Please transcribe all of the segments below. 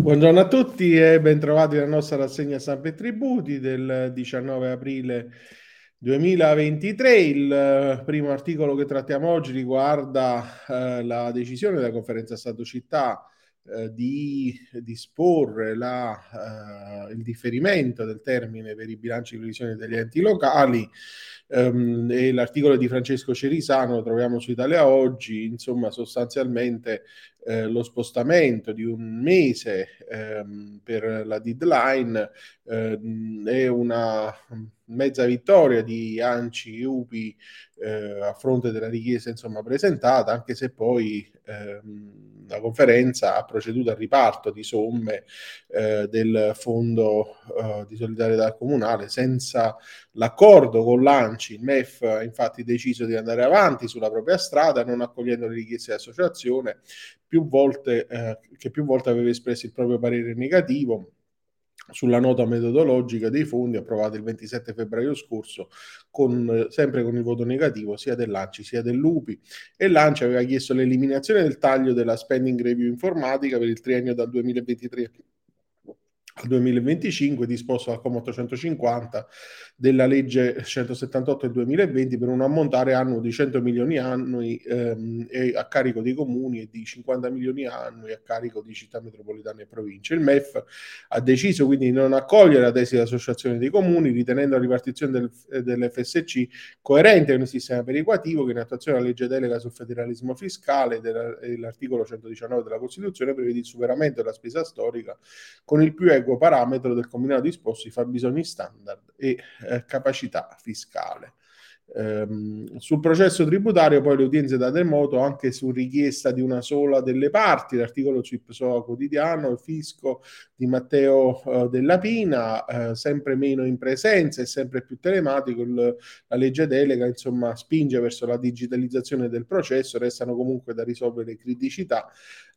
Buongiorno a tutti e bentrovati alla nostra rassegna Stampa&tributi del 19 aprile 2023. Il primo articolo che trattiamo oggi riguarda la decisione della Conferenza Stato-Città di disporre il differimento del termine per i bilanci di previsione degli enti locali, e l'articolo di Francesco Cerisano lo troviamo su Italia Oggi. Insomma, sostanzialmente lo spostamento di un mese per la deadline è una mezza vittoria di ANCI e UPI a fronte della richiesta presentata, anche se poi la conferenza ha proceduto al riparto di somme del fondo di solidarietà comunale senza l'accordo con l'ANCI. Il MEF ha infatti deciso di andare avanti sulla propria strada, non accogliendo le richieste dell'associazione che più volte aveva espresso il proprio parere negativo sulla nota metodologica dei fondi approvata il 27 febbraio scorso, sempre con il voto negativo sia dell'ANCI sia dell'UPI. E l'ANCI aveva chiesto l'eliminazione del taglio della spending review informatica per il triennio dal 2023 al 2025, disposto dal comma 850 della legge 178 del 2020 per un ammontare annuo di 100 milioni annui a carico dei comuni e di 50 milioni annui a carico di città metropolitane e province. Il MEF ha deciso quindi di non accogliere la tesi dell'associazione dei comuni, ritenendo la ripartizione dell'FSC coerente con il sistema perequativo che, in attuazione della legge delega sul federalismo fiscale e l'articolo 119 della Costituzione, prevede il superamento della spesa storica con il più parametro del combinato disposto di fabbisogni standard e capacità fiscale. Sul processo tributario poi le udienze date moto anche su richiesta di una sola delle parti. L'articolo CIPSOA quotidiano, il fisco di Matteo Della Pina, sempre meno in presenza e sempre più telematico, la legge delega spinge verso la digitalizzazione del processo. Restano comunque da risolvere le criticità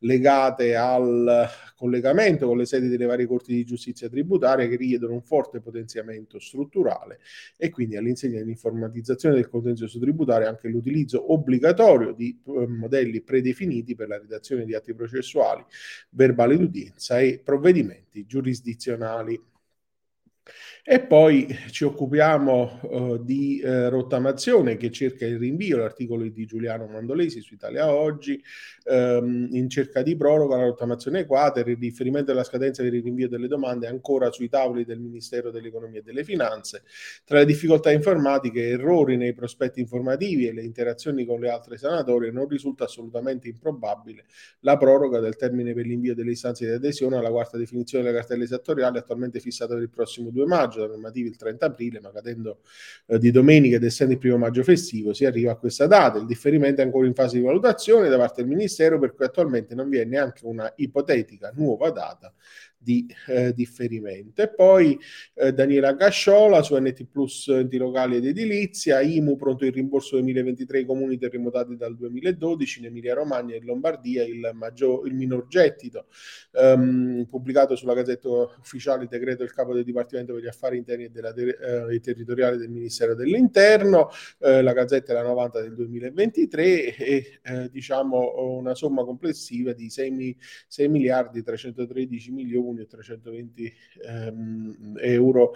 legate al collegamento con le sedi delle varie corti di giustizia tributaria, che richiedono un forte potenziamento strutturale, e quindi all'insegna dell'informatizzazione del contenzioso tributario anche l'utilizzo obbligatorio di modelli predefiniti per la redazione di atti processuali, verbali d'udienza e provvedimenti giurisdizionali. E poi ci occupiamo di rottamazione, che cerca il rinvio. L'articolo di Giuliano Mandolesi su Italia Oggi, in cerca di proroga la rottamazione quater, il riferimento alla scadenza per il rinvio delle domande è ancora sui tavoli del Ministero dell'Economia e delle Finanze. Tra le difficoltà informatiche, errori nei prospetti informativi e le interazioni con le altre sanatorie, non risulta assolutamente improbabile la proroga del termine per l'invio delle istanze di adesione alla quarta definizione delle cartelle settoriali, attualmente fissata per il prossimo 2 maggio. Da normativi il 30 aprile, ma cadendo di domenica ed essendo il 1° maggio festivo, si arriva a questa data. Il differimento è ancora in fase di valutazione da parte del Ministero, per cui attualmente non vi è neanche una ipotetica nuova data di differimento. E poi Daniela Gasciola su NT Plus Enti Locali ed Edilizia, IMU pronto il rimborso 2023 ai comuni terremotati dal 2012, in Emilia Romagna e Lombardia il minor gettito. Pubblicato sulla Gazzetta Ufficiale il decreto del capo del Dipartimento per gli Affari Interni e territoriali del Ministero dell'Interno, la Gazzetta è la 90 del 2023, e una somma complessiva di 6.313.000.000 e 320 euro,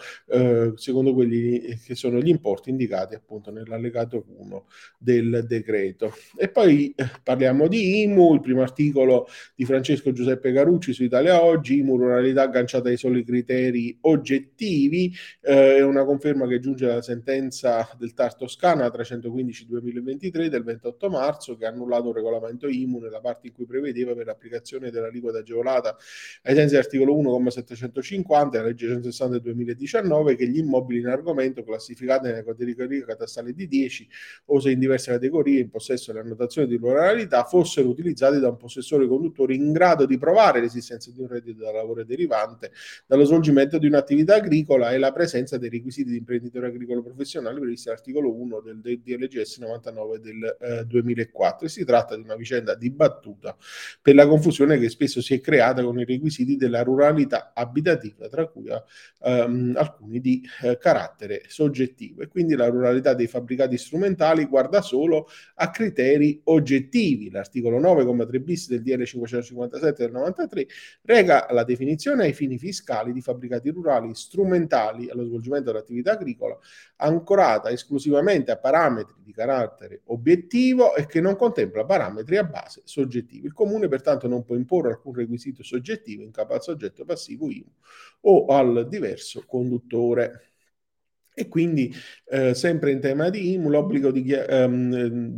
secondo quelli che sono gli importi indicati appunto nell'allegato 1 del decreto. E poi parliamo di IMU, il primo articolo di Francesco Giuseppe Carucci su Italia Oggi. IMU ruralità agganciata ai soli criteri oggettivi, è una conferma che giunge dalla sentenza del TAR Toscana 315-2023 del 28 marzo, che ha annullato un regolamento IMU nella parte in cui prevedeva, per l'applicazione dell'aliquota agevolata ai sensi dell'articolo 1, comma 750 della legge 160 del 2019, che gli immobili in argomento, classificati nella categoria catastale di 10 o se in diverse categorie in possesso della notazione di ruralità, fossero utilizzati da un possessore conduttore in grado di provare l'esistenza di un reddito da lavoro derivante dallo svolgimento di un'attività agricola e la presenza dei requisiti di imprenditore agricolo professionale previsti all'articolo 1 del DLGS 99 del 2004. E si tratta di una vicenda dibattuta per la confusione che spesso si è creata con i requisiti della ruralità pluralità abitativa, tra cui alcuni di carattere soggettivo, e quindi la pluralità dei fabbricati strumentali guarda solo a criteri oggettivi. L'articolo 9,3 bis del DL557 del 93 reca la definizione ai fini fiscali di fabbricati rurali strumentali allo svolgimento dell'attività agricola, ancorata esclusivamente a parametri di carattere obiettivo e che non contempla parametri a base soggettiva. Il Comune pertanto non può imporre alcun requisito soggettivo in capo al soggetto passivo IMU o al diverso conduttore. E quindi sempre in tema di IMU l'obbligo dichiarativo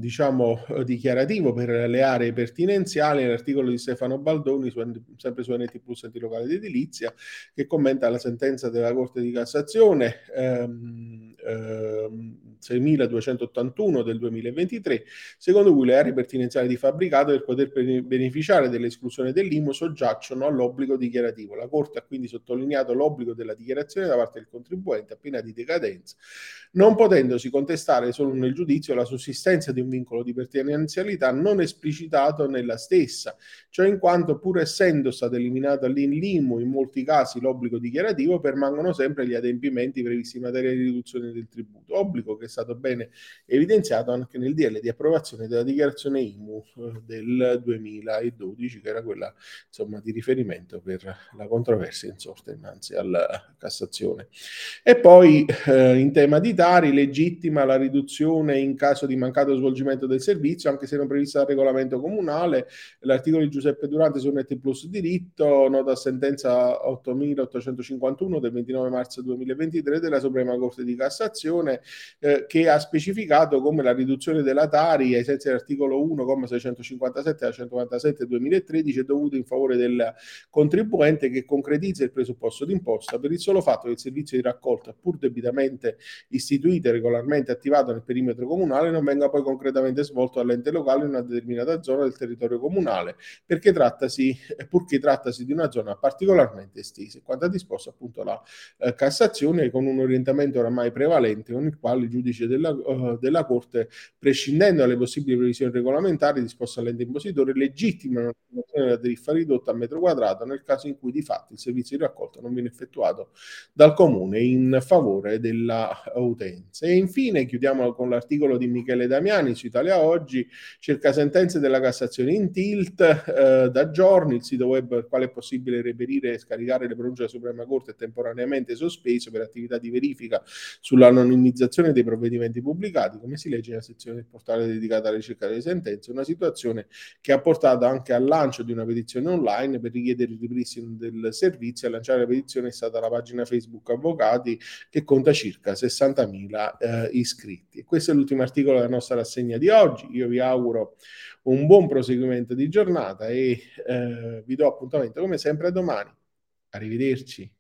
per le aree pertinenziali, l'articolo di Stefano Baldoni sempre su NT Plus Enti Locali ed Edilizia, che commenta la sentenza della Corte di Cassazione 6.281 del 2023, secondo cui le aree pertinenziali di fabbricato per poter beneficiare dell'esclusione dell'IMU soggiacciono all'obbligo dichiarativo. La Corte ha quindi sottolineato l'obbligo della dichiarazione da parte del contribuente a pena di decadenza, non potendosi contestare solo nel giudizio la sussistenza di un vincolo di pertinenzialità non esplicitato nella stessa, cioè in quanto pur essendo stato eliminato l'IMU in molti casi l'obbligo dichiarativo, permangono sempre gli adempimenti previsti in materia di riduzione del tributo, obbligo che è stato ben evidenziato anche nel DL di approvazione della dichiarazione IMU del 2012, che era quella insomma di riferimento per la controversia in sorte innanzi alla Cassazione. E poi in tema di TARI legittima la riduzione in caso di mancato svolgimento del servizio, anche se non prevista dal regolamento comunale, l'articolo di Giuseppe Durante su Net Plus diritto, nota sentenza 8851 del 29 marzo 2023 della Suprema Corte di Cassazione, che ha specificato come la riduzione della TARI ai sensi dell'articolo 1,657 a 197 2013 è dovuta in favore del contribuente che concretizza il presupposto d'imposta per il solo fatto che il servizio di raccolta, pur debitamente istituito e regolarmente attivato nel perimetro comunale, non venga poi concretamente svolto dall'ente locale in una determinata zona del territorio comunale, perché trattasi di una zona particolarmente estesa. Quanto ha disposto appunto la Cassazione, con un orientamento oramai prevalente con il quale il giudice della Corte, prescindendo dalle possibili previsioni regolamentari disposte all'ente impositore, legittima la tariffa ridotta a metro quadrato nel caso in cui di fatto il servizio di raccolta non viene effettuato dal Comune in favore della utenza. E infine chiudiamo con l'articolo di Michele Damiani su Italia Oggi, cerca sentenze della Cassazione in tilt, da giorni il sito web al quale è possibile reperire e scaricare le pronunce della Suprema Corte è temporaneamente sospeso per attività di verifica sull'anonimizzazione dei provvedimenti pubblicati, come si legge nella sezione del portale dedicata alla ricerca delle sentenze, una situazione che ha portato anche al lancio di una petizione online per richiedere il ripristino del servizio. A lanciare la petizione è stata la pagina Facebook Avvocati, che conta circa 60.000 iscritti. Questo è l'ultimo articolo della nostra rassegna di oggi. Io vi auguro un buon proseguimento di giornata e vi do appuntamento come sempre a domani. Arrivederci.